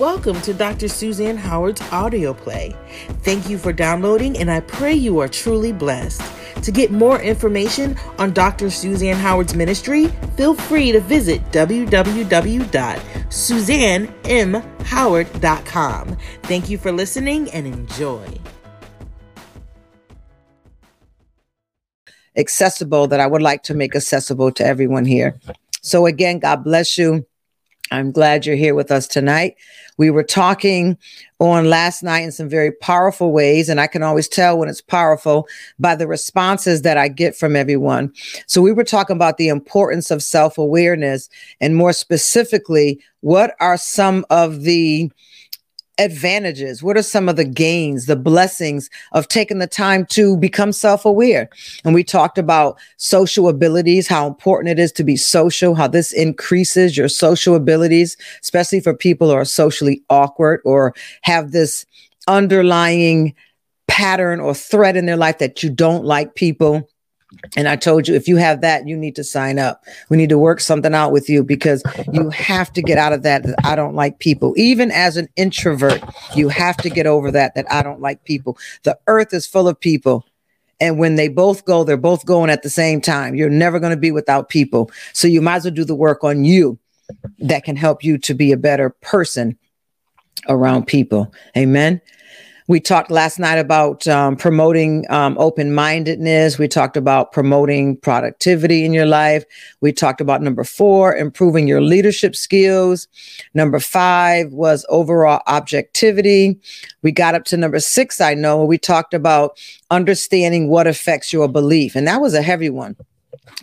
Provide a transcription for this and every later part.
Welcome to Dr. Suzanne Howard's audio play. Thank you for downloading, and I pray you are truly blessed. To get more information on Dr. Suzanne Howard's ministry, feel free to visit www.suzannemhoward.com. Thank you for listening and enjoy. Accessible that I would like to make accessible to everyone here. So again, God bless you. I'm glad you're here with us tonight. We were talking on last night in some very powerful ways, and I can always tell when it's powerful by the responses that I get from everyone. So we were talking about the importance of self-awareness, and more specifically, what are some of the advantages? What are some of the gains, the blessings of taking the time to become self-aware? And we talked about social abilities, how important it is to be social, how this increases your social abilities, especially for people who are socially awkward or have this underlying pattern or thread in their life that you don't like people. And I told you, if you have that, you need to sign up. We need to work something out with you because you have to get out of that I don't like people. Even as an introvert, you have to get over that I don't like people. The earth is full of people. And when they both go, they're both going at the same time. You're never going to be without people. So you might as well do the work on you that can help you to be a better person around people. Amen. We talked last night about promoting open-mindedness. We talked about promoting productivity in your life. We talked about 4, improving your leadership skills. 5 was overall objectivity. We got up to 6, I know. We talked about understanding what affects your belief. And that was a heavy one.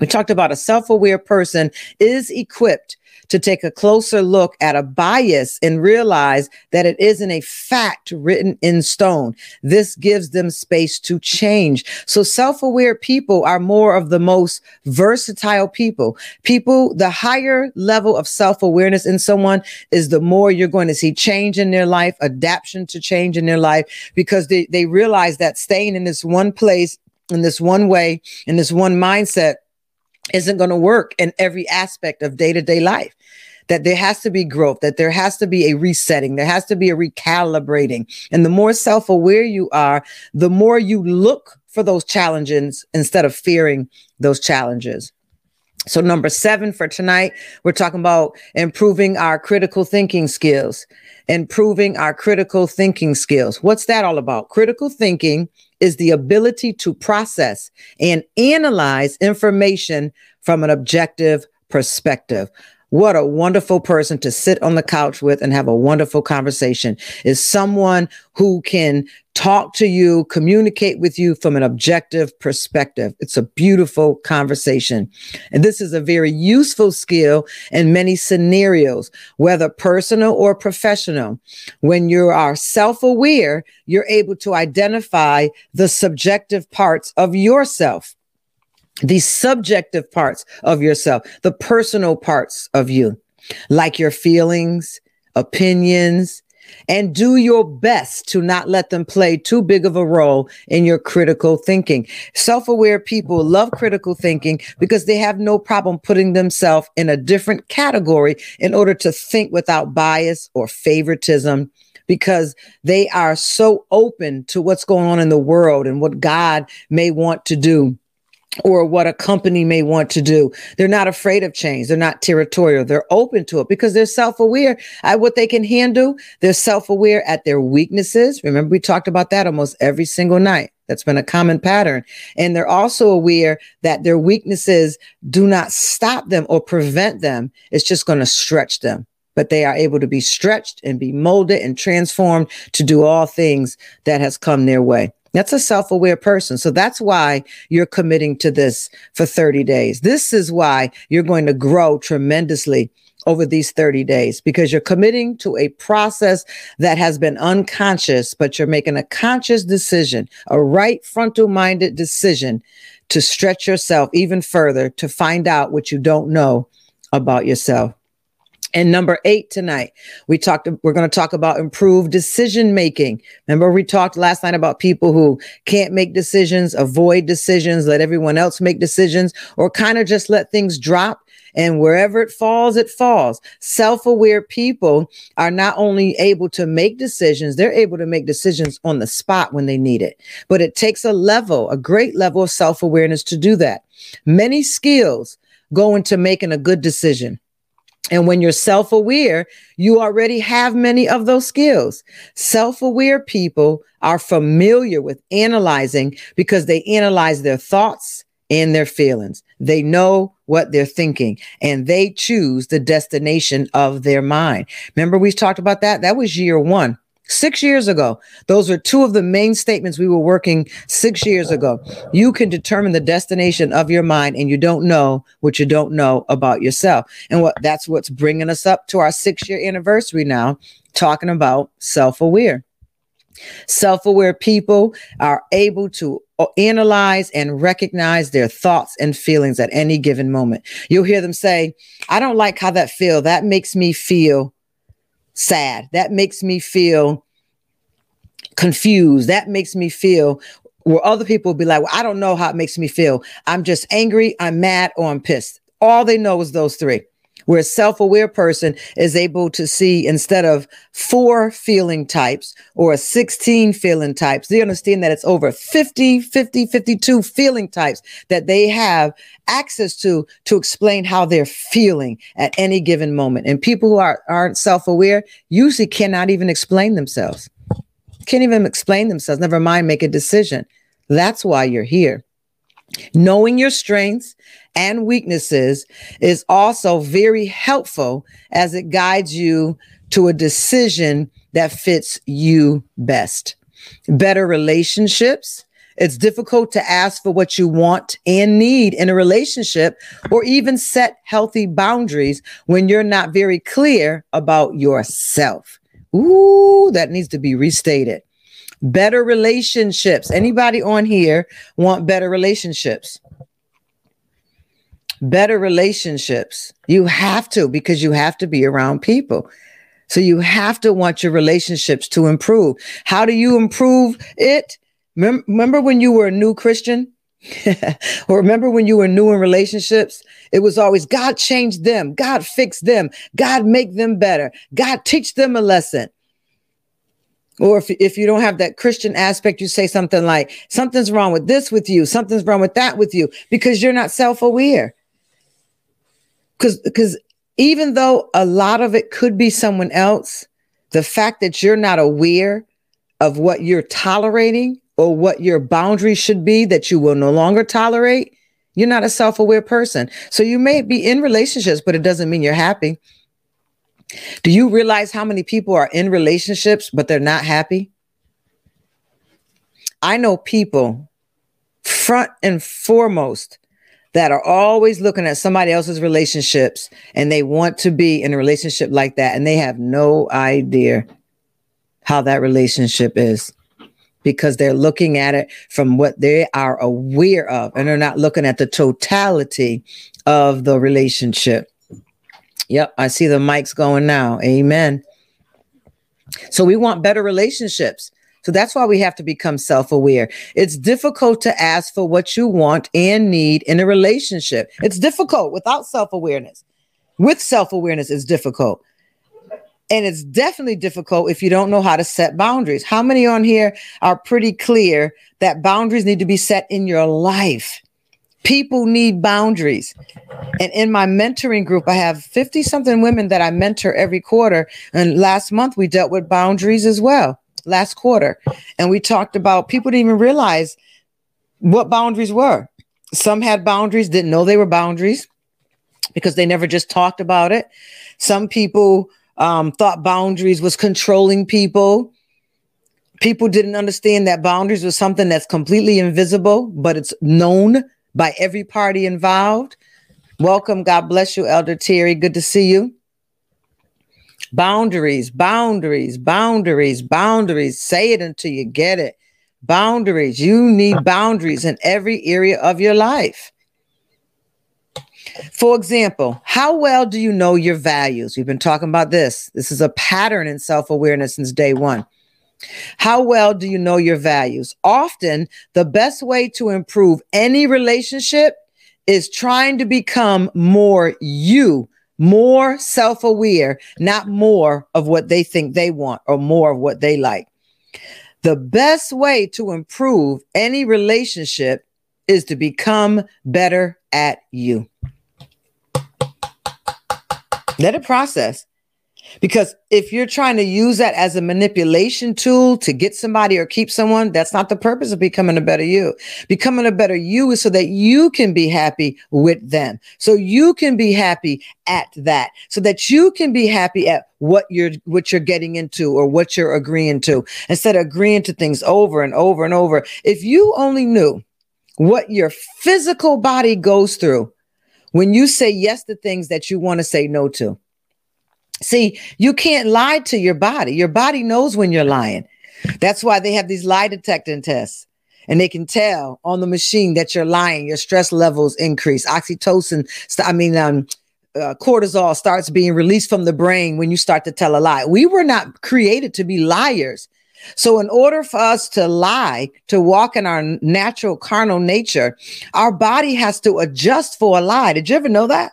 We talked about a self-aware person is equipped to take a closer look at a bias and realize that it isn't a fact written in stone. This gives them space to change. So self-aware people are more of the most versatile people. The higher level of self-awareness in someone is the more you're going to see change in their life, adaptation to change in their life, because they realize that staying in this one place, in this one way, in this one mindset isn't going to work in every aspect of day-to-day life, that there has to be growth, that there has to be a resetting, there has to be a recalibrating. And the more self-aware you are, the more you look for those challenges instead of fearing those challenges. So 7 for tonight, we're talking about improving our critical thinking skills. What's that all about? Critical thinking is the ability to process and analyze information from an objective perspective. What a wonderful person to sit on the couch with and have a wonderful conversation is someone who can talk to you, communicate with you from an objective perspective. It's a beautiful conversation. And this is a very useful skill in many scenarios, whether personal or professional. When you are self-aware, you're able to identify the subjective parts of yourself. The subjective parts of yourself, the personal parts of you, like your feelings, opinions, and do your best to not let them play too big of a role in your critical thinking. Self-aware people love critical thinking because they have no problem putting themselves in a different category in order to think without bias or favoritism, because they are so open to what's going on in the world and what God may want to do, or what a company may want to do. They're not afraid of change. They're not territorial. They're open to it because they're self-aware at what they can handle. They're self-aware at their weaknesses. Remember, we talked about that almost every single night. That's been a common pattern. And they're also aware that their weaknesses do not stop them or prevent them. It's just going to stretch them. But they are able to be stretched and be molded and transformed to do all things that has come their way. That's a self-aware person. So that's why you're committing to this for 30 days. This is why you're going to grow tremendously over these 30 days, because you're committing to a process that has been unconscious, but you're making a conscious decision, a right frontal-minded decision to stretch yourself even further to find out what you don't know about yourself. And 8 tonight, we're going to talk about improved decision making. Remember, we talked last night about people who can't make decisions, avoid decisions, let everyone else make decisions, or kind of just let things drop and wherever it falls, it falls. Self-aware people are not only able to make decisions, they're able to make decisions on the spot when they need it. But it takes a level, a great level of self-awareness to do that. Many skills go into making a good decision. And when you're self-aware, you already have many of those skills. Self-aware people are familiar with analyzing because they analyze their thoughts and their feelings. They know what they're thinking and they choose the destination of their mind. Remember, we talked about that. That was year one. 6 years ago, those are two of the main statements we were working 6 years ago. You can determine the destination of your mind and you don't know what you don't know about yourself. And that's what's bringing us up to our 6-year anniversary now, talking about self-aware. Self-aware people are able to analyze and recognize their thoughts and feelings at any given moment. You'll hear them say, I don't like how that feels. That makes me feel sad. That makes me feel confused. That makes me feel where other people will be like, well, I don't know how it makes me feel. I'm just angry, I'm mad, or I'm pissed. All they know is those three. Where a self-aware person is able to see, instead of 4 feeling types or 16 feeling types, they understand that it's over 52 feeling types that they have access to explain how they're feeling at any given moment. And people who aren't self-aware usually cannot even explain themselves. Can't even explain themselves. Never mind make a decision. That's why you're here. Knowing your strengths and weaknesses is also very helpful as it guides you to a decision that fits you best. Better relationships. It's difficult to ask for what you want and need in a relationship or even set healthy boundaries when you're not very clear about yourself. Ooh, that needs to be restated. Better relationships. Anybody on here want better relationships? Better relationships. You have to, because you have to be around people. So you have to want your relationships to improve. How do you improve it? Remember when you were a new Christian? Or remember when you were new in relationships? It was always God changed them. God fixed them. God make them better. God teach them a lesson. Or if you don't have that Christian aspect, you say something like, something's wrong with this with you, something's wrong with that with you, because you're not self-aware. Because even though a lot of it could be someone else, the fact that you're not aware of what you're tolerating or what your boundaries should be that you will no longer tolerate, you're not a self-aware person. So you may be in relationships, but it doesn't mean you're happy. Do you realize how many people are in relationships, but they're not happy? I know people front and foremost that are always looking at somebody else's relationships and they want to be in a relationship like that. And they have no idea how that relationship is because they're looking at it from what they are aware of and they're not looking at the totality of the relationship. Yep, I see the mics going now. Amen. So we want better relationships. So that's why we have to become self-aware. It's difficult to ask for what you want and need in a relationship. It's difficult without self-awareness. With self-awareness, it's difficult. And it's definitely difficult if you don't know how to set boundaries. How many on here are pretty clear that boundaries need to be set in your life? People need boundaries. And in my mentoring group, I have 50-something women that I mentor every quarter. And last month, we dealt with boundaries as well, last quarter. And we talked about people didn't even realize what boundaries were. Some had boundaries, didn't know they were boundaries because they never just talked about it. Some people thought boundaries was controlling people. People didn't understand that boundaries was something that's completely invisible, but it's known by every party involved. Welcome. God bless you, Elder Terry. Good to see you. Boundaries, boundaries, boundaries, boundaries. Say it until you get it. Boundaries. You need boundaries in every area of your life. For example, how well do you know your values? We've been talking about this. This is a pattern in self-awareness since day one. How well do you know your values? Often, the best way to improve any relationship is trying to become more you, more self-aware, not more of what they think they want or more of what they like. The best way to improve any relationship is to become better at you. Let it process. Because if you're trying to use that as a manipulation tool to get somebody or keep someone, that's not the purpose of becoming a better you. Becoming a better you is so that you can be happy with them. So you can be happy at that. So that you can be happy at what you're getting into or what you're agreeing to. Instead of agreeing to things over and over and over. If you only knew what your physical body goes through when you say yes to things that you want to say no to. See, you can't lie to your body. Your body knows when you're lying. That's why they have these lie detecting tests. And they can tell on the machine that you're lying. Your stress levels increase. Cortisol starts being released from the brain when you start to tell a lie. We were not created to be liars. So in order for us to lie, to walk in our natural carnal nature, our body has to adjust for a lie. Did you ever know that?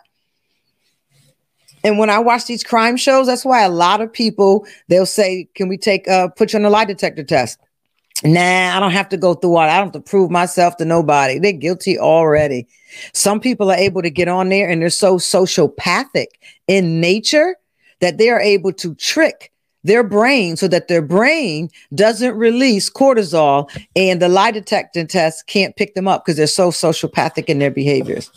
And when I watch these crime shows, that's why a lot of people, they'll say, can we put you on a lie detector test? Nah, I don't have to go through all that. I don't have to prove myself to nobody. They're guilty already. Some people are able to get on there and they're so sociopathic in nature that they are able to trick their brain so that their brain doesn't release cortisol and the lie detector test can't pick them up because they're so sociopathic in their behaviors.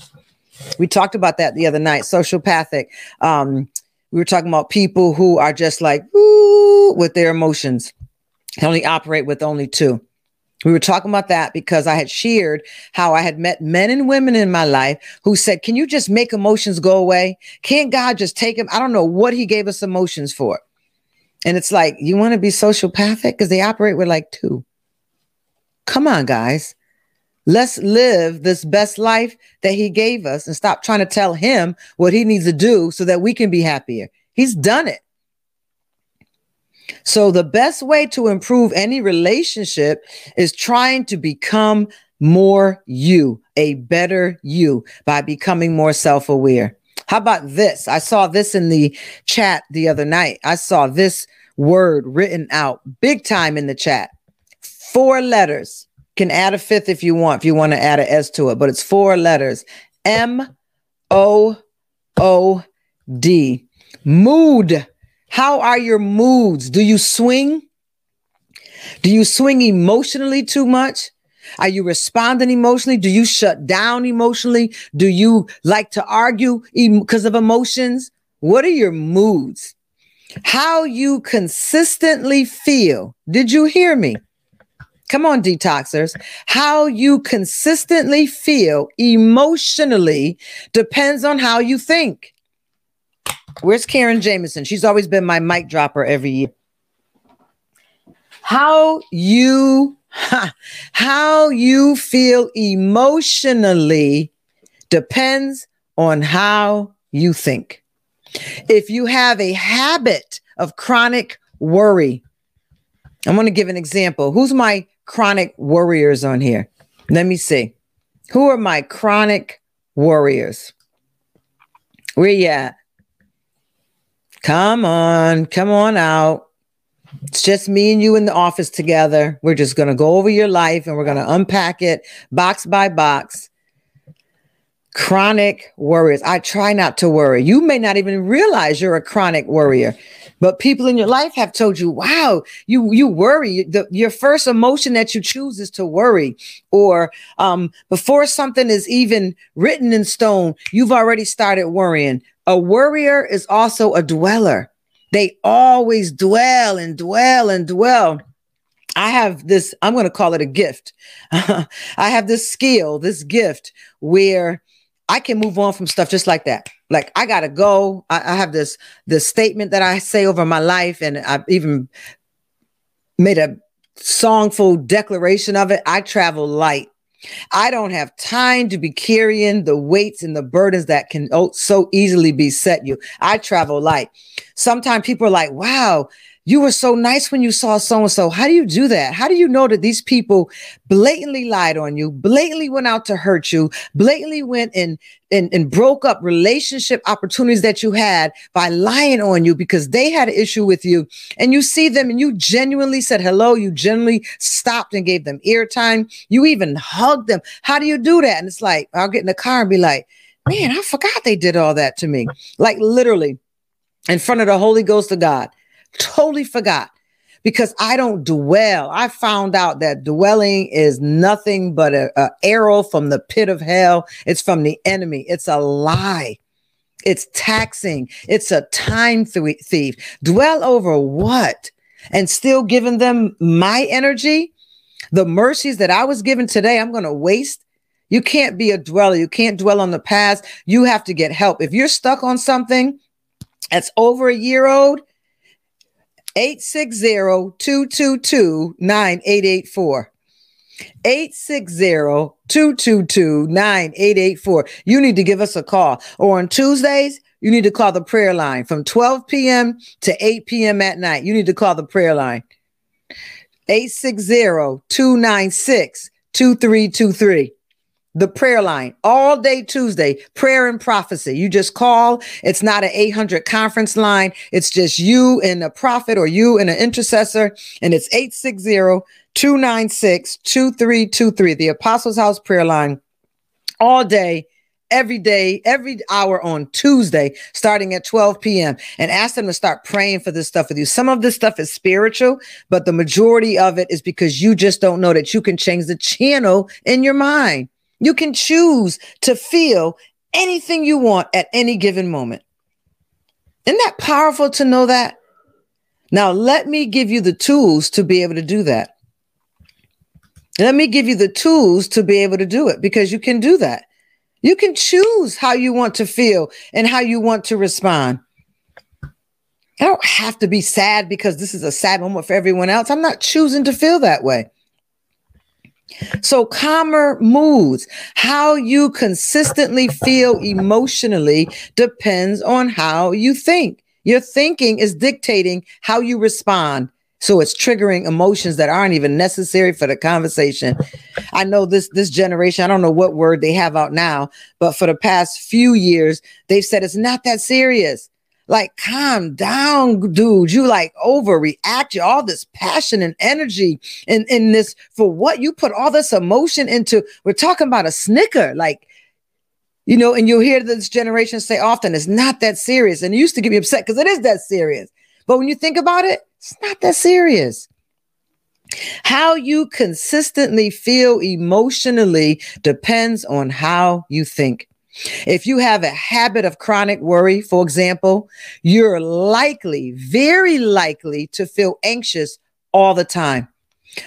We talked about that the other night, sociopathic. We were talking about people who are just like, ooh, with their emotions. They only operate with only two. We were talking about that because I had shared how I had met men and women in my life who said, can you just make emotions go away? Can't God just take them? I don't know what he gave us emotions for. And it's like, you want to be sociopathic? Because they operate with like two. Come on, guys. Let's live this best life that he gave us and stop trying to tell him what he needs to do so that we can be happier. He's done it. So the best way to improve any relationship is trying to become more you, a better you, by becoming more self-aware. How about this? I saw this in the chat the other night. I saw this word written out big time in the chat. 4 letters. Can add a fifth if you want to add an S to it, but it's 4 letters. M-O-O-D. Mood. How are your moods? Do you swing? Do you swing emotionally too much? Are you responding emotionally? Do you shut down emotionally? Do you like to argue because of emotions? What are your moods? How you consistently feel. Did you hear me? Come on, detoxers. How you consistently feel emotionally depends on how you think. Where's Karen Jameson? She's always been my mic dropper every year. How you feel emotionally depends on how you think. If you have a habit of chronic worry, I'm going to give an example. Who's my chronic worriers on here? Let me see. Who are my chronic worriers? Where you at? Come on out. It's just me and you in the office together. We're just going to go over your life and we're going to unpack it box by box. Chronic worriers. I try not to worry. You may not even realize you're a chronic worrier. But people in your life have told you, wow, you worry. Your first emotion that you choose is to worry. Or before something is even written in stone, you've already started worrying. A worrier is also a dweller. They always dwell and dwell and dwell. I have this, I'm going to call it a gift. I have this skill, this gift where I can move on from stuff just like that. Like, I got to go. I have this statement that I say over my life, and I've even made a songful declaration of it. I travel light. I don't have time to be carrying the weights and the burdens that can so easily beset you. I travel light. Sometimes people are like, wow, You were so nice when you saw so-and-so. How do you do that? How do you know that these people blatantly lied on you, blatantly went out to hurt you, blatantly went and broke up relationship opportunities that you had by lying on you because they had an issue with you? And you see them and you genuinely said hello. You genuinely stopped and gave them airtime. You even hugged them. How do you do that? And it's like, I'll get in the car and be like, man, I forgot they did all that to me. Like literally in front of the Holy Ghost of God. Totally forgot because I don't dwell. I found out that dwelling is nothing but an arrow from the pit of hell. It's from the enemy. It's a lie. It's taxing. It's a time thief. Dwell over what? And still giving them my energy, the mercies that I was given today, I'm going to waste. You can't be a dweller. You can't dwell on the past. You have to get help. If you're stuck on something that's over a year old, 860-222-9884. 860-222-9884. You need to give us a call. Or on Tuesdays, you need to call the prayer line from 12 p.m. to 8 p.m. at night. You need to call the prayer line. 860-296-2323. The prayer line all day Tuesday, prayer and prophecy. You just call. It's not an 800 conference line. It's just you and a prophet or you and an intercessor. And it's 860-296-2323. The Apostles House prayer line all day, every hour on Tuesday, starting at 12 p.m. And ask them to start praying for this stuff with you. Some of this stuff is spiritual, but the majority of it is because you just don't know that you can change the channel in your mind. You can choose to feel anything you want at any given moment. Isn't that powerful to know that? Now, let me give you the tools to be able to do that. Let me give you the tools to be able to do it because you can do that. You can choose how you want to feel and how you want to respond. I don't have to be sad because this is a sad moment for everyone else. I'm not choosing to feel that way. So calmer moods, how you consistently feel emotionally depends on how you think. Your thinking is dictating how you respond. So it's triggering emotions that aren't even necessary for the conversation. I know this generation, I don't know what word they have out now, but for the past few years, they've said it's not that serious. Like, calm down, dude. You like overreact. You all this passion and energy in this for what you put all this emotion into. We're talking about a snicker, like, you know, and you'll hear this generation say often, it's not that serious. And it used to get me upset because it is that serious. But when you think about it, it's not that serious. How you consistently feel emotionally depends on how you think. If you have a habit of chronic worry, for example, you're likely, very likely to feel anxious all the time.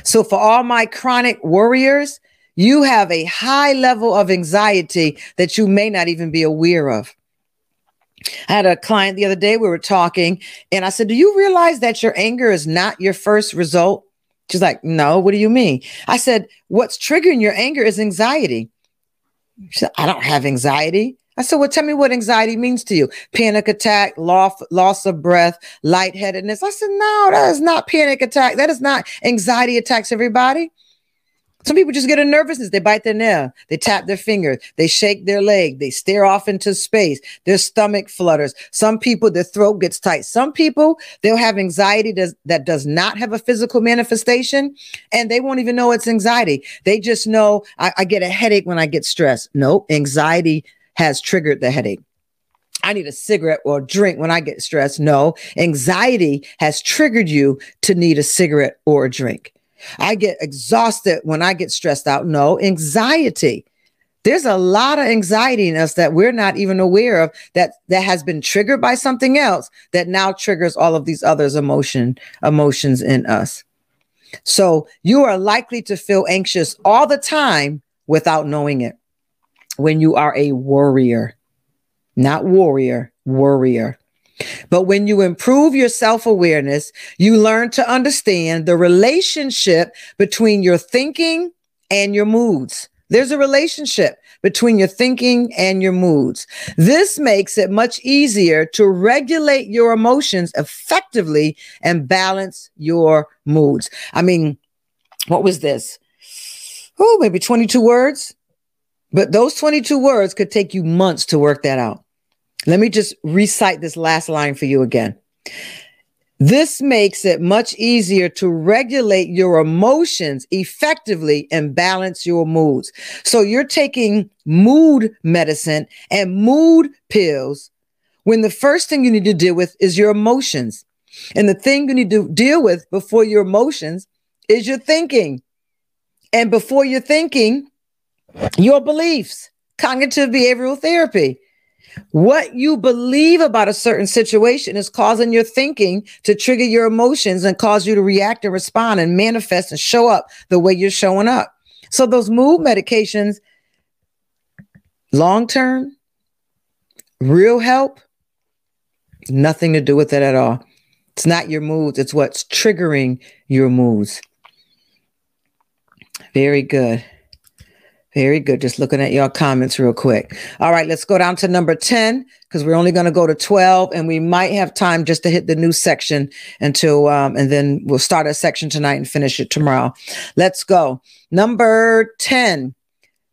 So for all my chronic worriers, you have a high level of anxiety that you may not even be aware of. I had a client the other day, we were talking, and I said, do you realize that your anger is not your first result? She's like, no, what do you mean? I said, what's triggering your anger is anxiety. She said, I don't have anxiety. I said, well, tell me what anxiety means to you. Panic attack, loss of breath, lightheadedness. I said, no, that is not panic attack. That is not anxiety attacks, everybody. Some people just get a nervousness. They bite their nail. They tap their fingers. They shake their leg. They stare off into space. Their stomach flutters. Some people, their throat gets tight. Some people, they'll have anxiety that does not have a physical manifestation, and they won't even know it's anxiety. They just know, I get a headache when I get stressed. No, anxiety has triggered the headache. I need a cigarette or a drink when I get stressed. No, anxiety has triggered you to need a cigarette or a drink. I get exhausted when I get stressed out. No, anxiety. There's a lot of anxiety in us that we're not even aware of that has been triggered by something else that now triggers all of these other emotions in us. So you are likely to feel anxious all the time without knowing it when you are a worrier, not warrior, worrier. But when you improve your self-awareness, you learn to understand the relationship between your thinking and your moods. There's a relationship between your thinking and your moods. This makes it much easier to regulate your emotions effectively and balance your moods. I mean, what was this? Oh, maybe 22 words. But those 22 words could take you months to work that out. Let me just recite this last line for you again. This makes it much easier to regulate your emotions effectively and balance your moods. So you're taking mood medicine and mood pills when the first thing you need to deal with is your emotions. And the thing you need to deal with before your emotions is your thinking. And before your thinking, your beliefs, cognitive behavioral therapy. What you believe about a certain situation is causing your thinking to trigger your emotions and cause you to react and respond and manifest and show up the way you're showing up. So those mood medications, long-term, real help, nothing to do with it at all. It's not your moods. It's what's triggering your moods. Very good. Very good. Just looking at your comments real quick. All right, let's go down to number 10 because we're only going to go to 12 and we might have time just to hit the new section until, and then we'll start a section tonight and finish it tomorrow. Let's go. Number 10,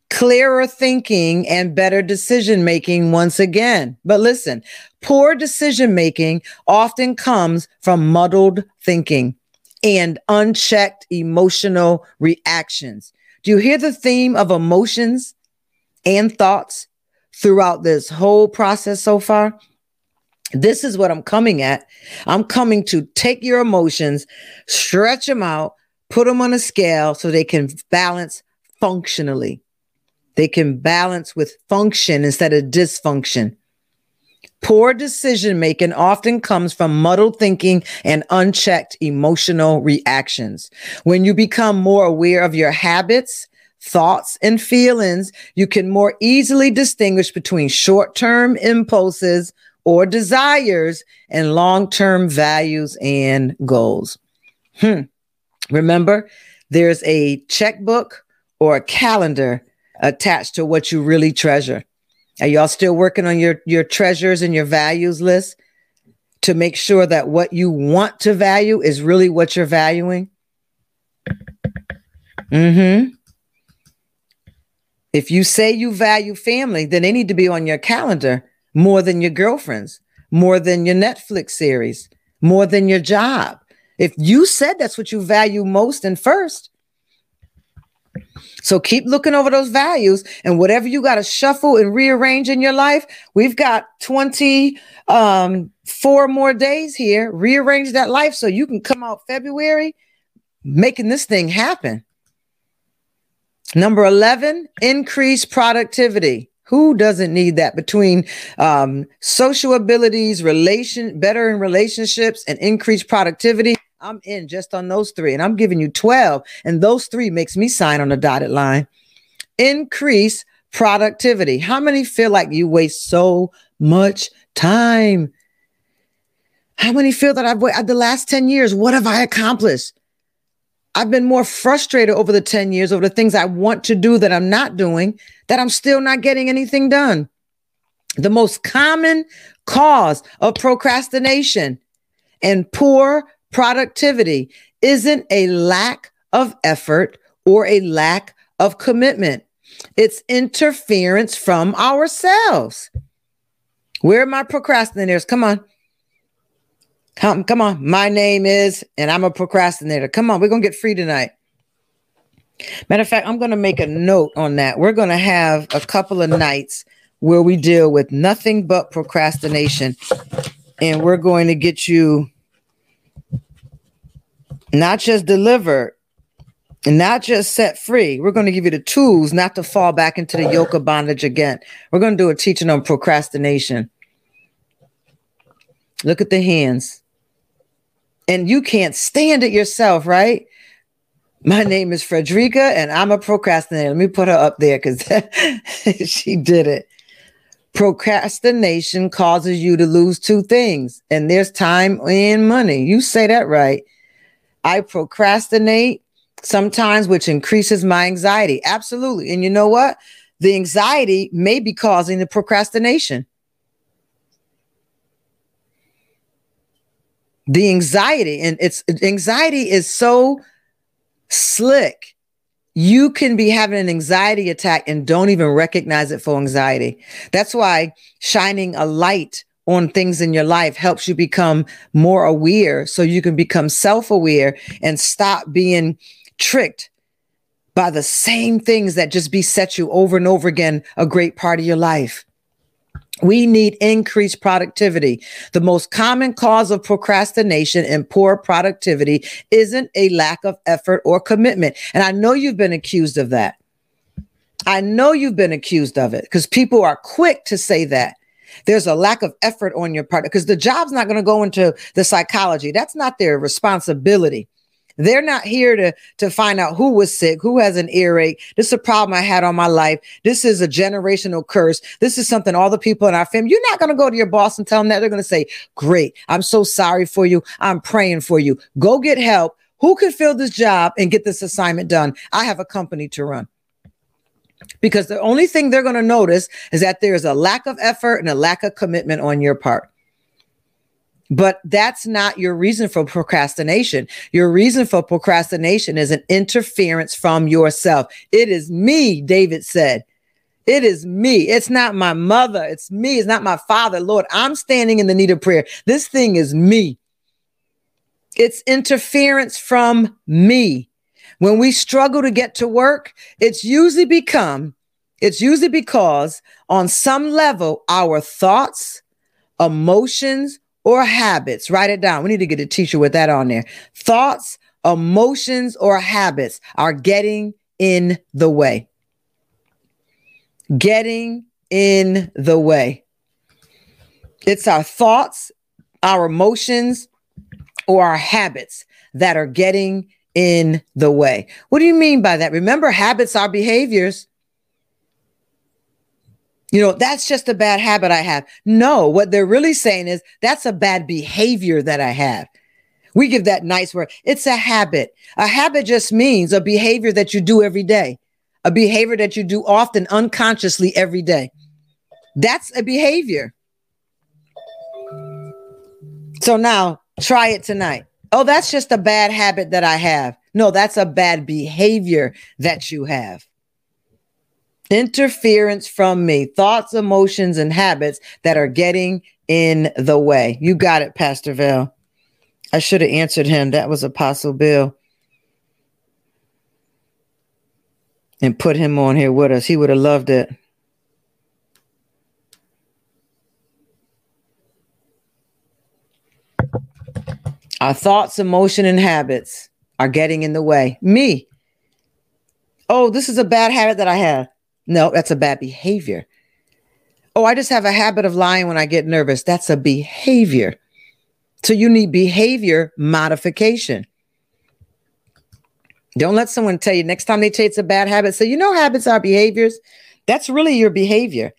clearer thinking and better decision-making once again. But listen, poor decision-making often comes from muddled thinking and unchecked emotional reactions. Do you hear the theme of emotions and thoughts throughout this whole process so far? This is what I'm coming at. I'm coming to take your emotions, stretch them out, put them on a scale so they can balance functionally. They can balance with function instead of dysfunction. Poor decision-making often comes from muddled thinking and unchecked emotional reactions. When you become more aware of your habits, thoughts, and feelings, you can more easily distinguish between short-term impulses or desires and long-term values and goals. Remember, there's a checkbook or a calendar attached to what you really treasure. Are y'all still working on your treasures and your values list to make sure that what you want to value is really what you're valuing? If you say you value family, then they need to be on your calendar more than your girlfriends, more than your Netflix series, more than your job. If you said that's what you value most and first, so keep looking over those values and whatever you got to shuffle and rearrange in your life. We've got 24 more days here. Rearrange that life so you can come out February making this thing happen. Number 11, increase productivity. Who doesn't need that? Between social abilities, better in relationships and increased productivity. I'm in just on those three, and I'm giving you 12, and those three makes me sign on a dotted line. Increase productivity. How many feel like you waste so much time? How many feel that I've waited the last 10 years? What have I accomplished? I've been more frustrated over the 10 years over the things I want to do that I'm not doing, that I'm still not getting anything done. The most common cause of procrastination and poor productivity isn't a lack of effort or a lack of commitment. It's interference from ourselves. Where are my procrastinators? Come on. Come on. My name is, and I'm a procrastinator. Come on. We're going to get free tonight. Matter of fact, I'm going to make a note on that. We're going to have a couple of nights where we deal with nothing but procrastination. And we're going to get you not just delivered and not just set free. We're going to give you the tools not to fall back into the yoke of bondage again. We're going to do a teaching on procrastination. Look at the hands. And you can't stand it yourself, right? My name is Frederica and I'm a procrastinator. Let me put her up there because she did it. Procrastination causes you to lose two things, and there's time and money. You say that right. I procrastinate sometimes, which increases my anxiety. Absolutely. And you know what? The anxiety may be causing the procrastination. The anxiety, and it's anxiety is so slick. You can be having an anxiety attack and don't even recognize it for anxiety. That's why shining a light on things in your life helps you become more aware, so you can become self-aware and stop being tricked by the same things that just beset you over and over again a great part of your life. We need increased productivity. The most common cause of procrastination and poor productivity isn't a lack of effort or commitment. And I know you've been accused of that. I know you've been accused of it because people are quick to say that. There's a lack of effort on your part because the job's not going to go into the psychology. That's not their responsibility. They're not here to find out who was sick, who has an earache. This is a problem I had on my life. This is a generational curse. This is something all the people in our family, you're not going to go to your boss and tell them that. They're going to say, great, I'm so sorry for you. I'm praying for you. Go get help. Who can fill this job and get this assignment done? I have a company to run. Because the only thing they're going to notice is that there is a lack of effort and a lack of commitment on your part. But that's not your reason for procrastination. Your reason for procrastination is an interference from yourself. It is me, David said. It is me. It's not my mother. It's me. It's not my father. Lord, I'm standing in the need of prayer. This thing is me. It's interference from me. When we struggle to get to work, it's usually because on some level, our thoughts, emotions, or habits, write it down. We need to get a teacher with that on there. Thoughts, emotions, or habits are getting in the way. Getting in the way. It's our thoughts, our emotions, or our habits that are getting in the way. What do you mean by that? Remember, habits are behaviors. You know, that's just a bad habit I have. No, what they're really saying is that's a bad behavior that I have. We give that nice word. It's a habit. A habit just means a behavior that you do every day, a behavior that you do often unconsciously every day. That's a behavior. So now try it tonight. Oh, that's just a bad habit that I have. No, that's a bad behavior that you have. Interference from me, thoughts, emotions, and habits that are getting in the way. You got it, Pastor Val. I should have answered him. That was Apostle Bill. And put him on here with us. He would have loved it. Our thoughts, emotion, and habits are getting in the way. Me. Oh, this is a bad habit that I have. No, that's a bad behavior. Oh, I just have a habit of lying when I get nervous. That's a behavior. So you need behavior modification. Don't let someone tell you next time they tell you it's a bad habit. So, you know, habits are behaviors. That's really your behavior.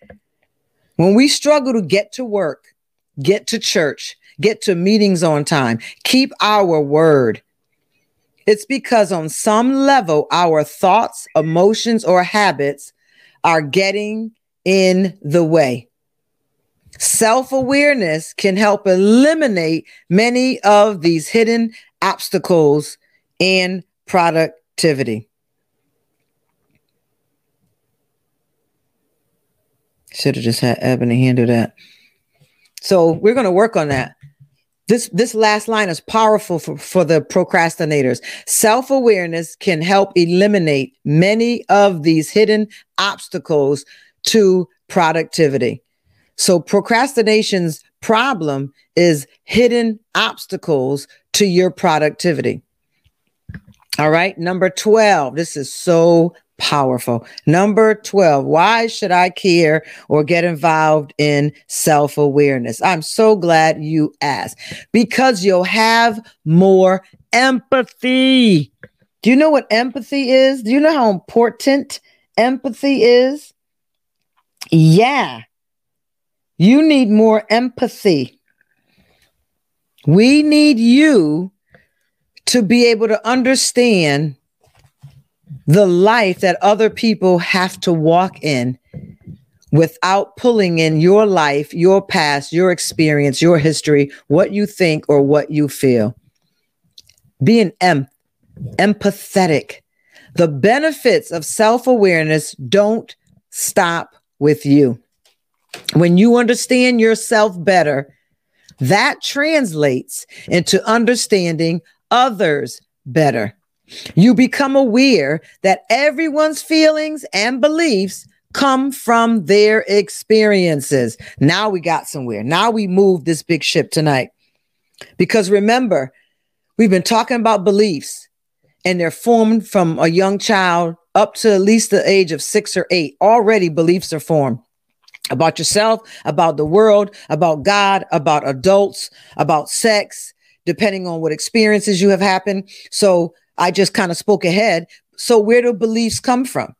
When we struggle to get to work, get to church, get to meetings on time, keep our word, it's because on some level, our thoughts, emotions, or habits are getting in the way. Self-awareness can help eliminate many of these hidden obstacles in productivity. Should have just had Ebony handle that. So we're going to work on that. This last line is powerful for the procrastinators. Self-awareness can help eliminate many of these hidden obstacles to productivity. So procrastination's problem is hidden obstacles to your productivity. All right. Number 12. This is so powerful. Number 12, why should I care or get involved in self-awareness? I'm so glad you asked. Because you'll have more empathy. Do you know what empathy is? Do you know how important empathy is? Yeah. You need more empathy. We need you to be able to understand the life that other people have to walk in without pulling in your life, your past, your experience, your history, what you think or what you feel. Being empathetic. The benefits of self-awareness don't stop with you. When you understand yourself better, that translates into understanding others better. You become aware that everyone's feelings and beliefs come from their experiences. Now we got somewhere. Now we moved this big ship tonight. Because remember, we've been talking about beliefs, and they're formed from a young child up to at least the age of 6 or 8. Already beliefs are formed about yourself, about the world, about God, about adults, about sex, depending on what experiences you have happened. So I just kind of spoke ahead. So where do beliefs come from?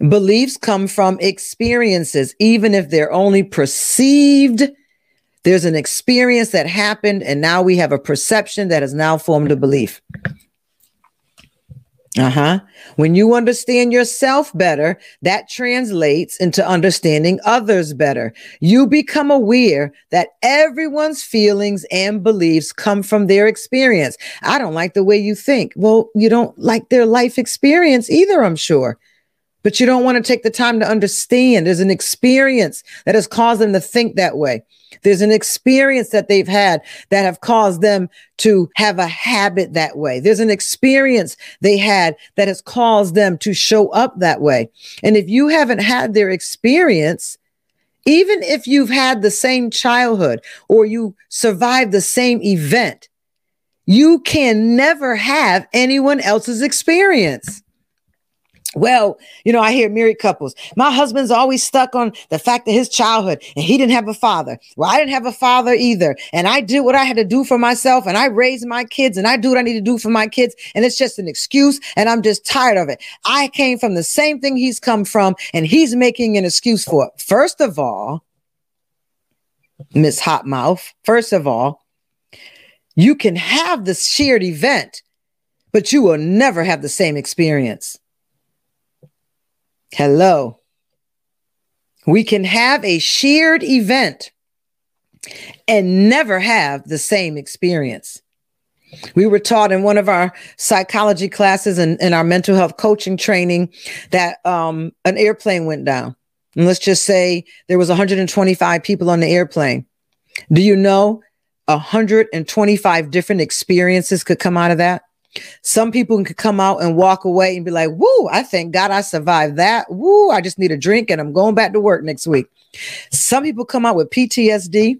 Beliefs come from experiences, even if they're only perceived. There's an experience that happened, and now we have a perception that has now formed a belief. When you understand yourself better, that translates into understanding others better. You become aware that everyone's feelings and beliefs come from their experience. I don't like the way you think. Well, you don't like their life experience either, I'm sure. But you don't want to take the time to understand. There's an experience that has caused them to think that way. There's an experience that they've had that have caused them to have a habit that way. There's an experience they had that has caused them to show up that way. And if you haven't had their experience, even if you've had the same childhood or you survived the same event, you can never have anyone else's experience. Well, you know, I hear married couples. My husband's always stuck on the fact that his childhood and he didn't have a father. Well, I didn't have a father either. And I did what I had to do for myself. And I raised my kids and I do what I need to do for my kids. And it's just an excuse. And I'm just tired of it. I came from the same thing he's come from and he's making an excuse for it. First of all, Miss Hotmouth, first of all, you can have the shared event, but you will never have the same experience. Hello. We can have a shared event and never have the same experience. We were taught in one of our psychology classes and in our mental health coaching training that an airplane went down. And let's just say there was 125 people on the airplane. Do you know 125 different experiences could come out of that? Some people can come out and walk away and be like, woo, I thank God I survived that. Woo, I just need a drink and I'm going back to work next week. Some people come out with PTSD.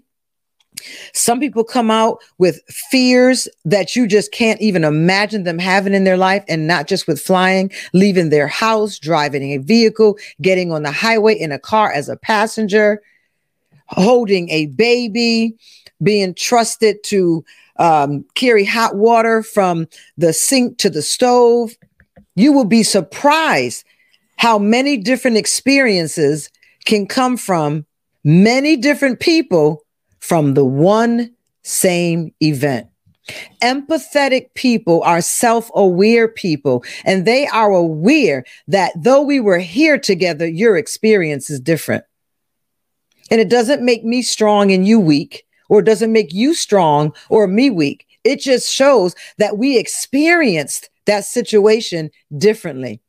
Some people come out with fears that you just can't even imagine them having in their life, and not just with flying, leaving their house, driving a vehicle, getting on the highway in a car as a passenger, holding a baby, being trusted to carry hot water from the sink to the stove. You will be surprised how many different experiences can come from many different people from the one same event. Empathetic people are self-aware people, and they are aware that though we were here together, your experience is different. And it doesn't make me strong and you weak, or doesn't make you strong or me weak. It just shows that we experienced that situation differently.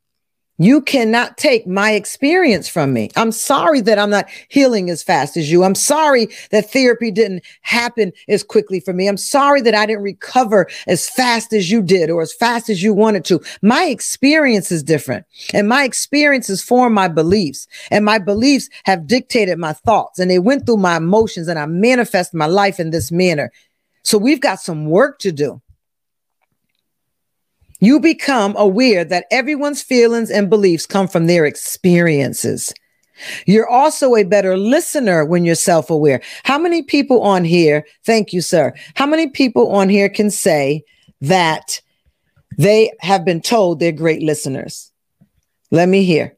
You cannot take my experience from me. I'm sorry that I'm not healing as fast as you. I'm sorry that therapy didn't happen as quickly for me. I'm sorry that I didn't recover as fast as you did or as fast as you wanted to. My experience is different, and my experiences form my beliefs, and my beliefs have dictated my thoughts, and they went through my emotions, and I manifest my life in this manner. So we've got some work to do. You become aware that everyone's feelings and beliefs come from their experiences. You're also a better listener when you're self-aware. How many people on here, thank you, sir, how many people on here can say that they have been told they're great listeners? Let me hear.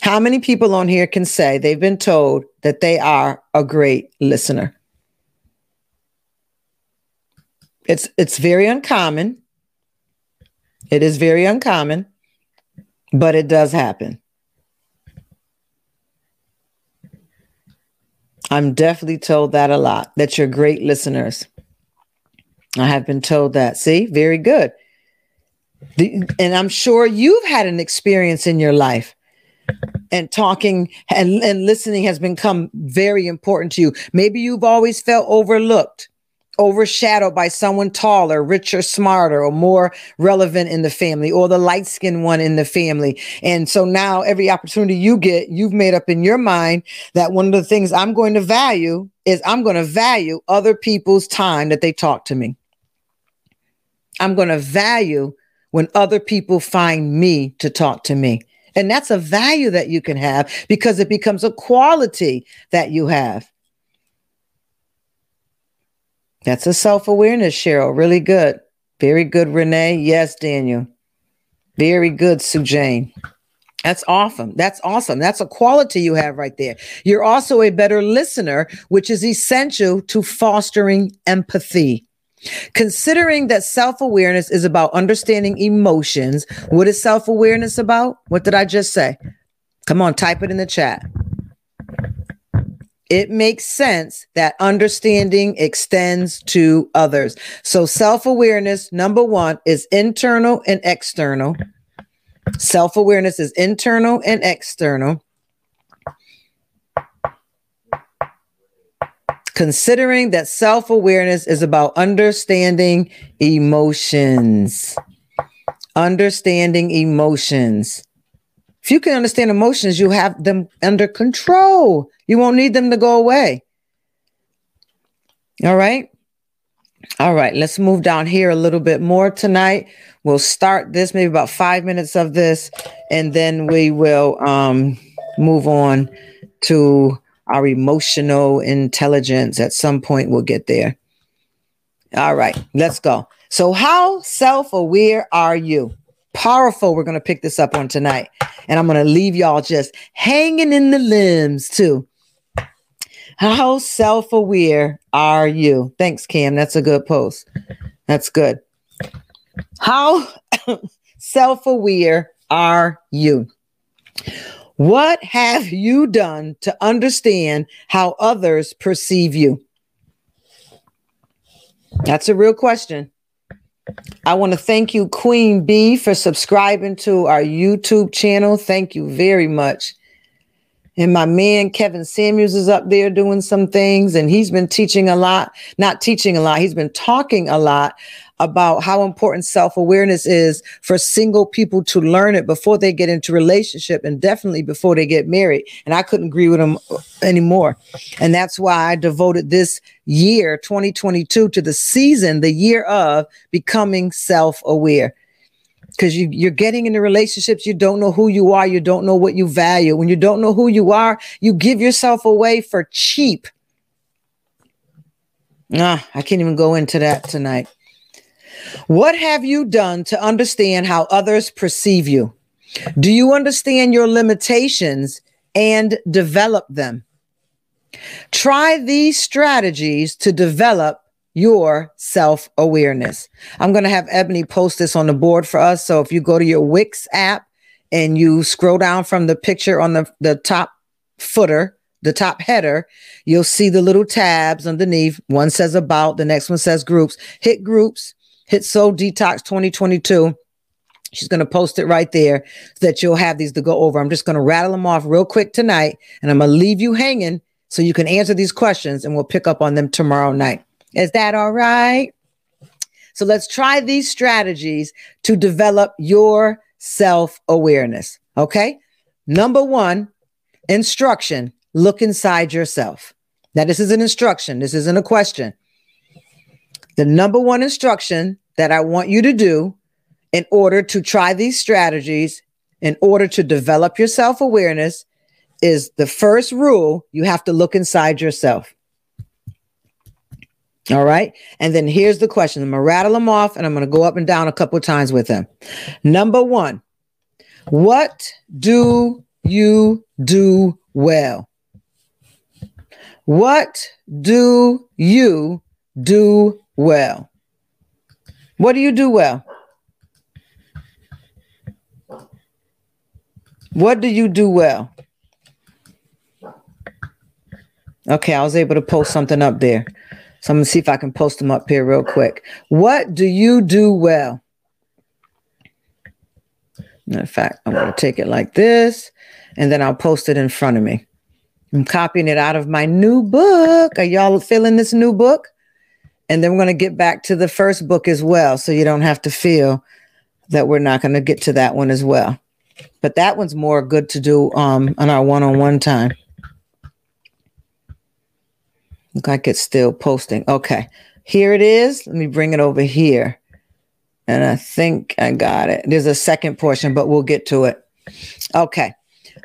How many people on here can say they've been told that they are a great listener? It's very uncommon. It is very uncommon, But it does happen. I'm definitely told that a lot, that you're great listeners. I have been told that. See, very good. And I'm sure you've had an experience in your life, and talking and listening has become very important to you. Maybe you've always felt overlooked, overshadowed by someone taller, richer, smarter, or more relevant in the family, or the light-skinned one in the family. And so now every opportunity you get, you've made up in your mind that one of the things I'm going to value is I'm going to value other people's time that they talk to me. I'm going to value when other people find me to talk to me. And that's a value that you can have, because it becomes a quality that you have. That's a self-awareness, Cheryl. Really good. Very good, Renee. Yes, Daniel. Very good, Suzanne. That's awesome. That's awesome. That's a quality you have right there. You're also a better listener, which is essential to fostering empathy. Considering that self-awareness is about understanding emotions, what is self-awareness about? What did I just say? Come on, type it in the chat. It makes sense that understanding extends to others. So self-awareness, number one, is internal and external. Self-awareness is internal and external. Considering that self-awareness is about understanding emotions. Understanding emotions. If you can understand emotions, you have them under control. You won't need them to go away. All right. All right. Let's move down here a little bit more tonight. We'll start this, maybe about 5 minutes of this, and then we will move on to our emotional intelligence. At some point, we'll get there. All right. Let's go. So how self-aware are you? Powerful. We're going to pick this up on tonight. And I'm going to leave y'all just hanging in the limbs too. How self-aware are you? Thanks, Cam. That's a good post. That's good. How self-aware are you? What have you done to understand how others perceive you? That's a real question. I want to thank you, Queen B, for subscribing to our YouTube channel. Thank you very much. And my man, Kevin Samuels, is up there doing some things, and he's been teaching a lot, not teaching a lot. He's been talking a lot about how important self-awareness is for single people to learn it before they get into relationship, and definitely before they get married. And I couldn't agree with him anymore. And that's why I devoted this year, 2022, to the season, the year of becoming self-aware. Because you're getting into relationships, you don't know who you are, you don't know what you value. When you don't know who you are, you give yourself away for cheap. I can't even go into that tonight. What have you done to understand how others perceive you? Do you understand your limitations and develop them? Try these strategies to develop your self-awareness. I'm going to have Ebony post this on the board for us. So if you go to your Wix app and you scroll down from the picture on the top footer, the top header, you'll see the little tabs underneath. One says about, the next one says groups. Hit groups. Hit Soul Detox 2022. She's going to post it right there so that you'll have these to go over. I'm just going to rattle them off real quick tonight, and I'm going to leave you hanging so you can answer these questions, and we'll pick up on them tomorrow night. Is that all right? So let's try these strategies to develop your self-awareness. Okay. Number one, instruction. Look inside yourself. Now, this is an instruction. This isn't a question. The number one instruction that I want you to do in order to try these strategies, in order to develop your self-awareness, is the first rule. You have to look inside yourself. All right. And then here's the question. I'm going to rattle them off, and I'm going to go up and down a couple of times with them. Number one, what do you do well? What do you do well? What do you do well? What do you do well? Okay, I was able to post something up there. So I'm going to see if I can post them up here real quick. What do you do well? In fact, I'm going to take it like this, and then I'll post it in front of me. I'm copying it out of my new book. Are y'all feeling this new book? And then we're going to get back to the first book as well, so you don't have to feel that we're not going to get to that one as well. But that one's more good to do on our one-on-one time. Look like it's still posting. Okay, here it is. Let me bring it over here. And I think I got it. There's a second portion, but we'll get to it. Okay.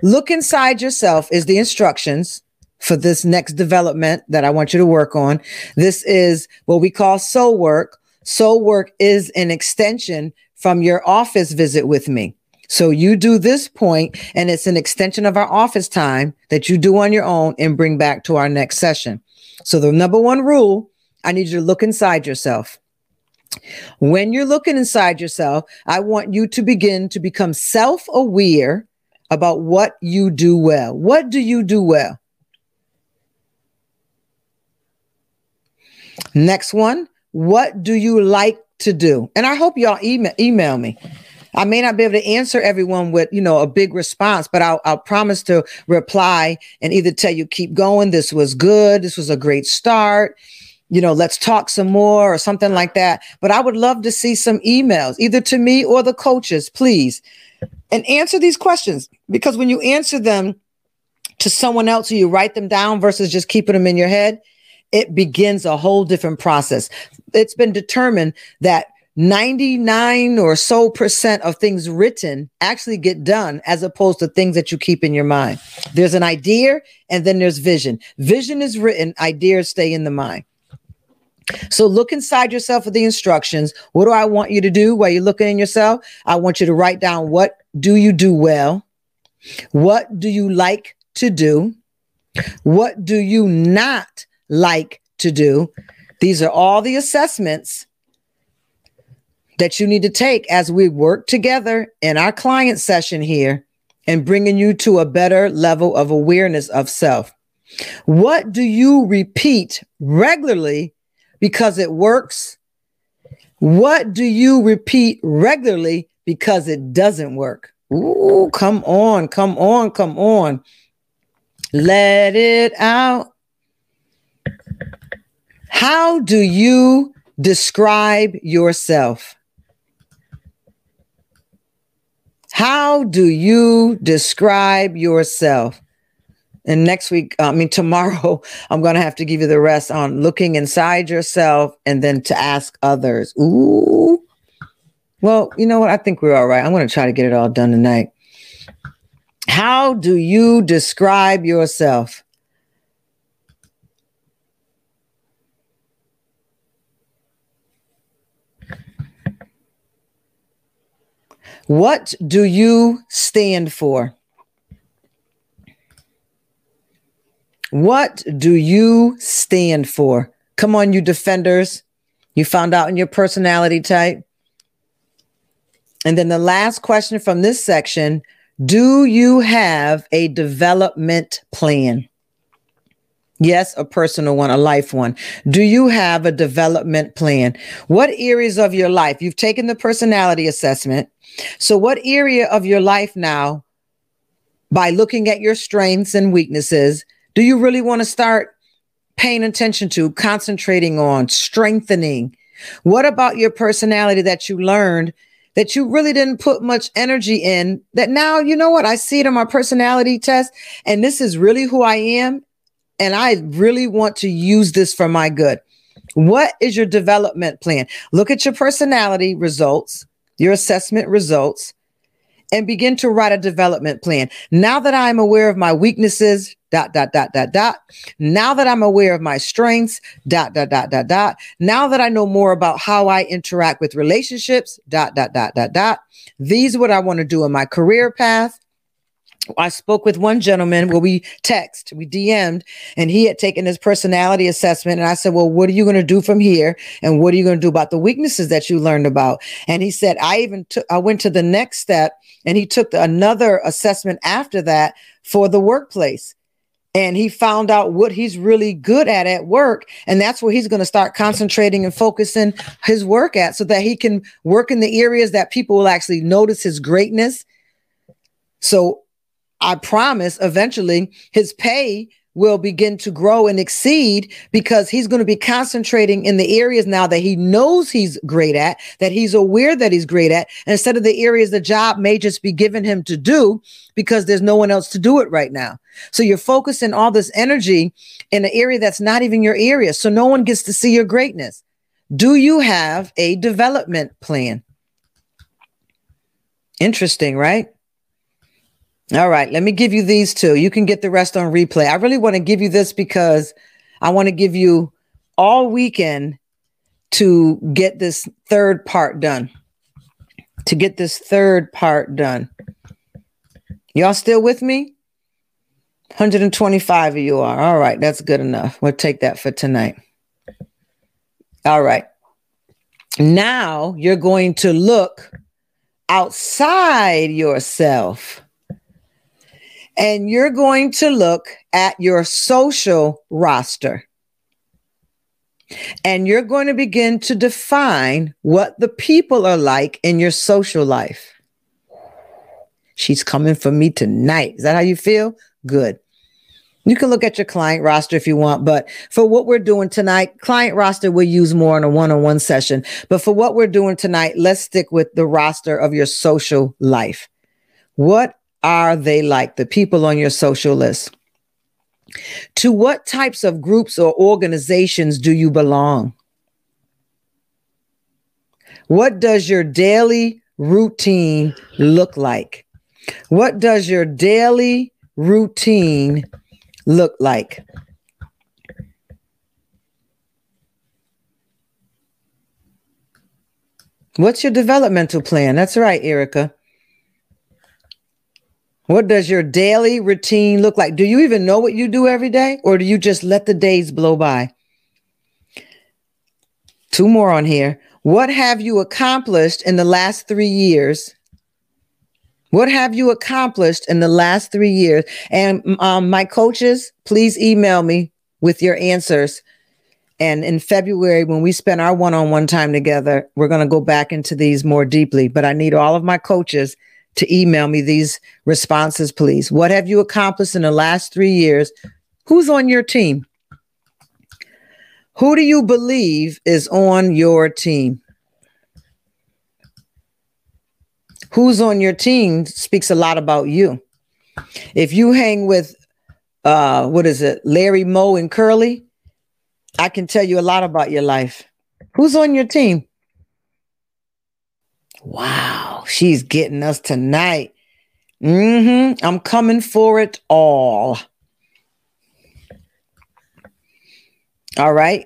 Look inside yourself is the instructions for this next development that I want you to work on. This is what we call soul work. Soul work is an extension from your office visit with me. So you do this point, and it's an extension of our office time that you do on your own and bring back to our next session. So the number one rule, I need you to look inside yourself. When you're looking inside yourself, I want you to begin to become self-aware about what you do well. What do you do well? Next one, what do you like to do? And I hope y'all email me. I may not be able to answer everyone with, you know, a big response, but I'll promise to reply and either tell you, keep going. This was good. This was a great start. You know, let's talk some more or something like that. But I would love to see some emails, either to me or the coaches, please. And answer these questions, because when you answer them to someone else or you write them down versus just keeping them in your head, it begins a whole different process. It's been determined that 99 or so % of things written actually get done as opposed to things that you keep in your mind. There's an idea and then there's vision. Vision is written, ideas stay in the mind. So look inside yourself with the instructions. What do I want you to do while you're looking in yourself? I want you to write down, what do you do well? What do you like to do? What do you not like to do? These are all the assessments that you need to take as we work together in our client session here and bringing you to a better level of awareness of self. What do you repeat regularly because it works? What do you repeat regularly because it doesn't work? Ooh, come on, come on, come on. Let it out. How do you describe yourself? How do you describe yourself? And next week, tomorrow, I'm going to have to give you the rest on looking inside yourself and then to ask others. Ooh. Well, you know what? I think we're all right. I'm going to try to get it all done tonight. How do you describe yourself? What do you stand for? What do you stand for? Come on, you defenders. You found out in your personality type. And then the last question from this section, do you have a development plan? Yes, a personal one, a life one. Do you have a development plan? What areas of your life? You've taken the personality assessment. So what area of your life now, by looking at your strengths and weaknesses, do you really want to start paying attention to, concentrating on, strengthening? What about your personality that you learned that you really didn't put much energy in, that now, you know what, I see it in my personality test, and this is really who I am, and I really want to use this for my good? What is your development plan? Look at your personality results, your assessment results, and begin to write a development plan. Now that I'm aware of my weaknesses, ... Now that I'm aware of my strengths, ... Now that I know more about how I interact with relationships, ... These are what I want to do in my career path. I spoke with one gentleman where we text, we DM'd, and he had taken his personality assessment. And I said, well, what are you going to do from here? And what are you going to do about the weaknesses that you learned about? And he said, I went to the next step, and he took another assessment after that for the workplace. And he found out what he's really good at work. And that's where he's going to start concentrating and focusing his work at, so that he can work in the areas that people will actually notice his greatness. So I promise eventually his pay will begin to grow and exceed, because he's going to be concentrating in the areas now that he knows he's great at, that he's aware that he's great at, instead of the areas the job may just be giving him to do because there's no one else to do it right now. So you're focusing all this energy in an area that's not even your area. So no one gets to see your greatness. Do you have a development plan? Interesting, right? All right, let me give you these two. You can get the rest on replay. I really want to give you this because I want to give you all weekend to get this third part done. Y'all still with me? 125 of you are. All right, that's good enough. We'll take that for tonight. All right. Now you're going to look outside yourself. And you're going to look at your social roster. And you're going to begin to define what the people are like in your social life. She's coming for me tonight. Is that how you feel? Good. You can look at your client roster if you want, but for what we're doing tonight, client roster we'll use more in a one-on-one session. But for what we're doing tonight, let's stick with the roster of your social life. What are they like, the people on your social list? To what types of groups or organizations do you belong? What does your daily routine look like? What does your daily routine look like? What's your developmental plan? That's right, Erica. What does your daily routine look like? Do you even know what you do every day, or do you just let the days blow by? Two more on here. What have you accomplished in the last 3 years? What have you accomplished in the last 3 years? And my coaches, please email me with your answers. And in February, when we spend our one-on-one time together, we're going to go back into these more deeply. But I need all of my coaches to email me these responses, please. What have you accomplished in the last 3 years? Who's on your team? Who do you believe is on your team? Who's on your team speaks a lot about you. If you hang with, Larry, Moe, and Curly, I can tell you a lot about your life. Who's on your team? Wow, she's getting us tonight. I'm coming for it all. All right.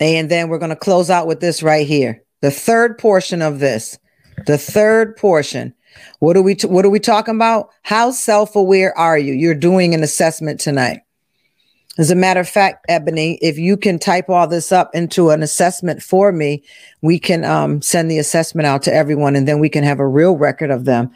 And then we're going to close out with this right here. The third portion of this. The third portion. What are we talking about? How self-aware are you? You're doing an assessment tonight. As a matter of fact, Ebony, if you can type all this up into an assessment for me, we can send the assessment out to everyone, and then we can have a real record of them.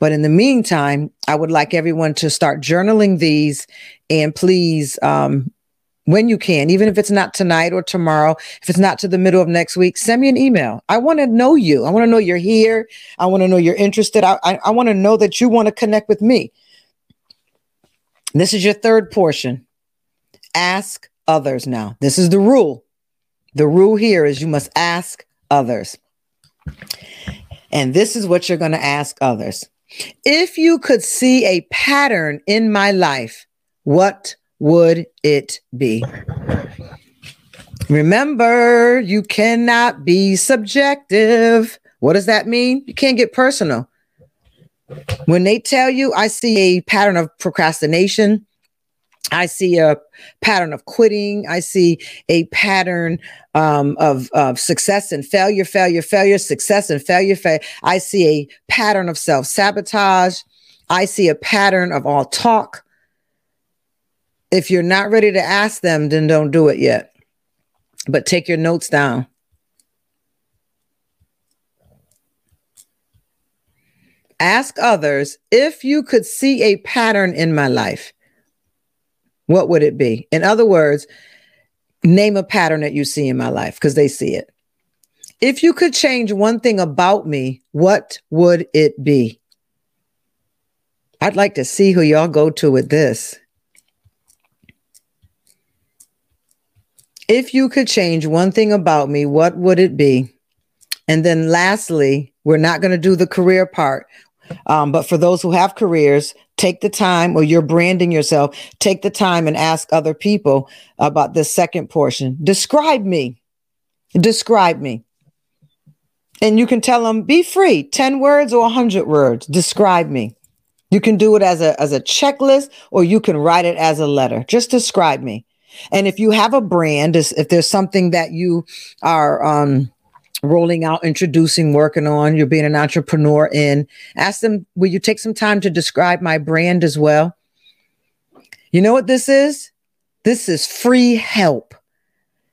But in the meantime, I would like everyone to start journaling these, and please, when you can, even if it's not tonight or tomorrow, if it's not to the middle of next week, send me an email. I want to know you. I want to know you're here. I want to know you're interested. I want to know that you want to connect with me. This is your third portion. Ask others now. This is the rule. The rule here is you must ask others. And this is what you're going to ask others. If you could see a pattern in my life, what would it be? Remember, you cannot be subjective. What does that mean? You can't get personal. When they tell you, I see a pattern of procrastination, I see a pattern of quitting. I see a pattern of success and failure, failure, failure, success and failure. I see a pattern of self-sabotage. I see a pattern of all talk. If you're not ready to ask them, then don't do it yet. But take your notes down. Ask others, if you could see a pattern in my life, what would it be? In other words, name a pattern that you see in my life, because they see it. If you could change one thing about me, what would it be? I'd like to see who y'all go to with this. If you could change one thing about me, what would it be? And then lastly, we're not going to do the career part. But for those who have careers, take the time, or you're branding yourself, take the time and ask other people about this second portion. Describe me. Describe me. And you can tell them, be free, 10 words or 100 words. Describe me. You can do it as a checklist, or you can write it as a letter. Just describe me. And if you have a brand, if there's something that you are rolling out, introducing, working on, you're being an entrepreneur in, ask them, will you take some time to describe my brand as well? You know what this is? This is free help.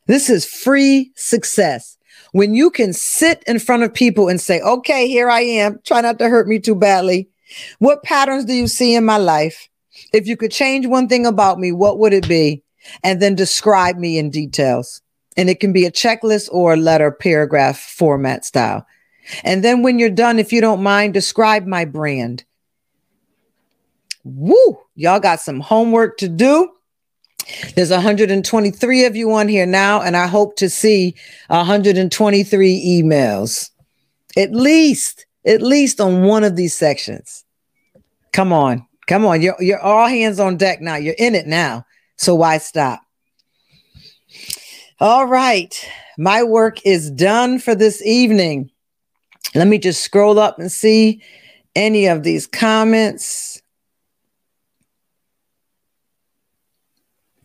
This is free success. When you can sit in front of people and say, okay, here I am. Try not to hurt me too badly. What patterns do you see in my life? If you could change one thing about me, what would it be? And then describe me in details. And it can be a checklist or a letter, paragraph format style. And then when you're done, if you don't mind, describe my brand. Woo! Y'all got some homework to do. There's 123 of you on here now, and I hope to see 123 emails. At least on one of these sections. Come on. Come on. You're all hands on deck now. You're in it now. So why stop? All right. My work is done for this evening. Let me just scroll up and see any of these comments.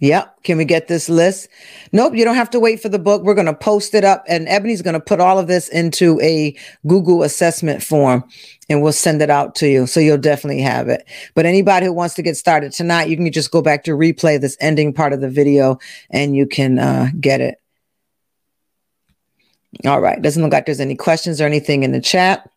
Yep. Can we get this list? Nope. You don't have to wait for the book. We're going to post it up, and Ebony's going to put all of this into a Google assessment form, and we'll send it out to you. So you'll definitely have it. But anybody who wants to get started tonight, you can just go back to replay this ending part of the video and you can get it. All right. Doesn't look like there's any questions or anything in the chat.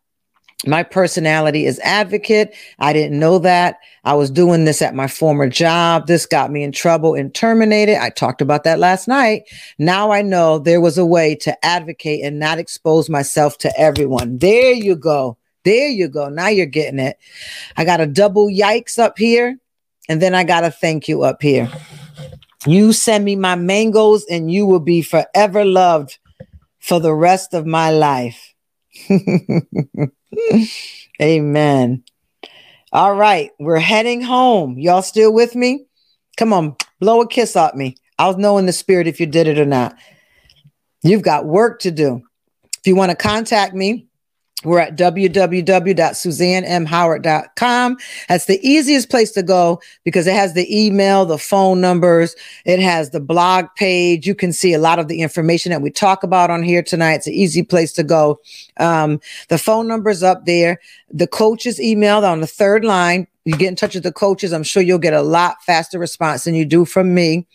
My personality is advocate. I didn't know that. I was doing this at my former job. This got me in trouble and terminated. I talked about that last night. Now I know there was a way to advocate and not expose myself to everyone. There you go. There you go. Now you're getting it. I got a double yikes up here, and then I got a thank you up here. You send me my mangoes and you will be forever loved for the rest of my life. Amen. All right. We're heading home. Y'all still with me? Come on. Blow a kiss at me. I'll know in the spirit if you did it or not. You've got work to do. If you want to contact me, we're at www.suzannemhoward.com. That's the easiest place to go because it has the email, the phone numbers. It has the blog page. You can see a lot of the information that we talk about on here tonight. It's an easy place to go. The phone number's up there. The coach's email on the third line. You get in touch with the coaches. I'm sure you'll get a lot faster response than you do from me.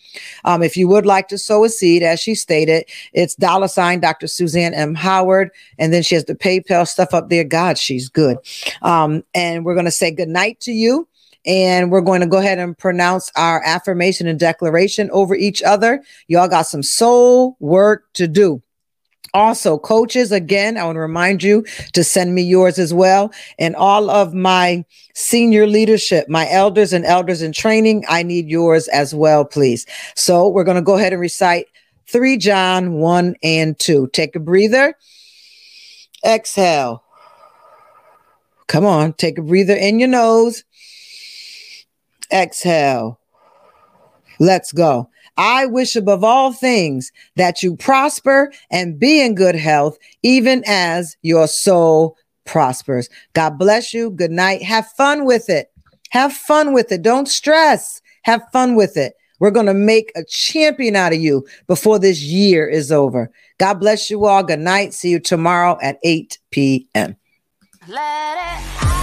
If you would like to sow a seed, as she stated, it's $ Dr. Suzanne M. Howard. And then she has the PayPal stuff up there. God, she's good. And we're going to say good night to you. And we're going to go ahead and pronounce our affirmation and declaration over each other. Y'all got some soul work to do. Also, coaches, again, I want to remind you to send me yours as well. And all of my senior leadership, my elders and elders in training, I need yours as well, please. So we're going to go ahead and recite 3 John 1 and 2. Take a breather. Exhale. Come on. Take a breather in your nose. Exhale. Let's go. I wish above all things that you prosper and be in good health, even as your soul prospers. God bless you. Good night. Have fun with it. Have fun with it. Don't stress. Have fun with it. We're going to make a champion out of you before this year is over. God bless you all. Good night. See you tomorrow at 8 p.m. Let it out.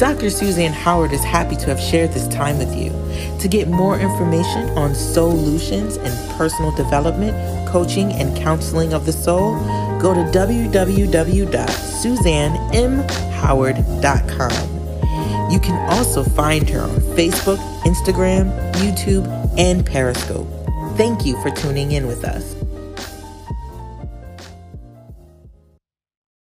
Dr. Suzanne Howard is happy to have shared this time with you. To get more information on solutions and personal development, coaching, and counseling of the soul, go to www.suzannemhoward.com. You can also find her on Facebook, Instagram, YouTube, and Periscope. Thank you for tuning in with us.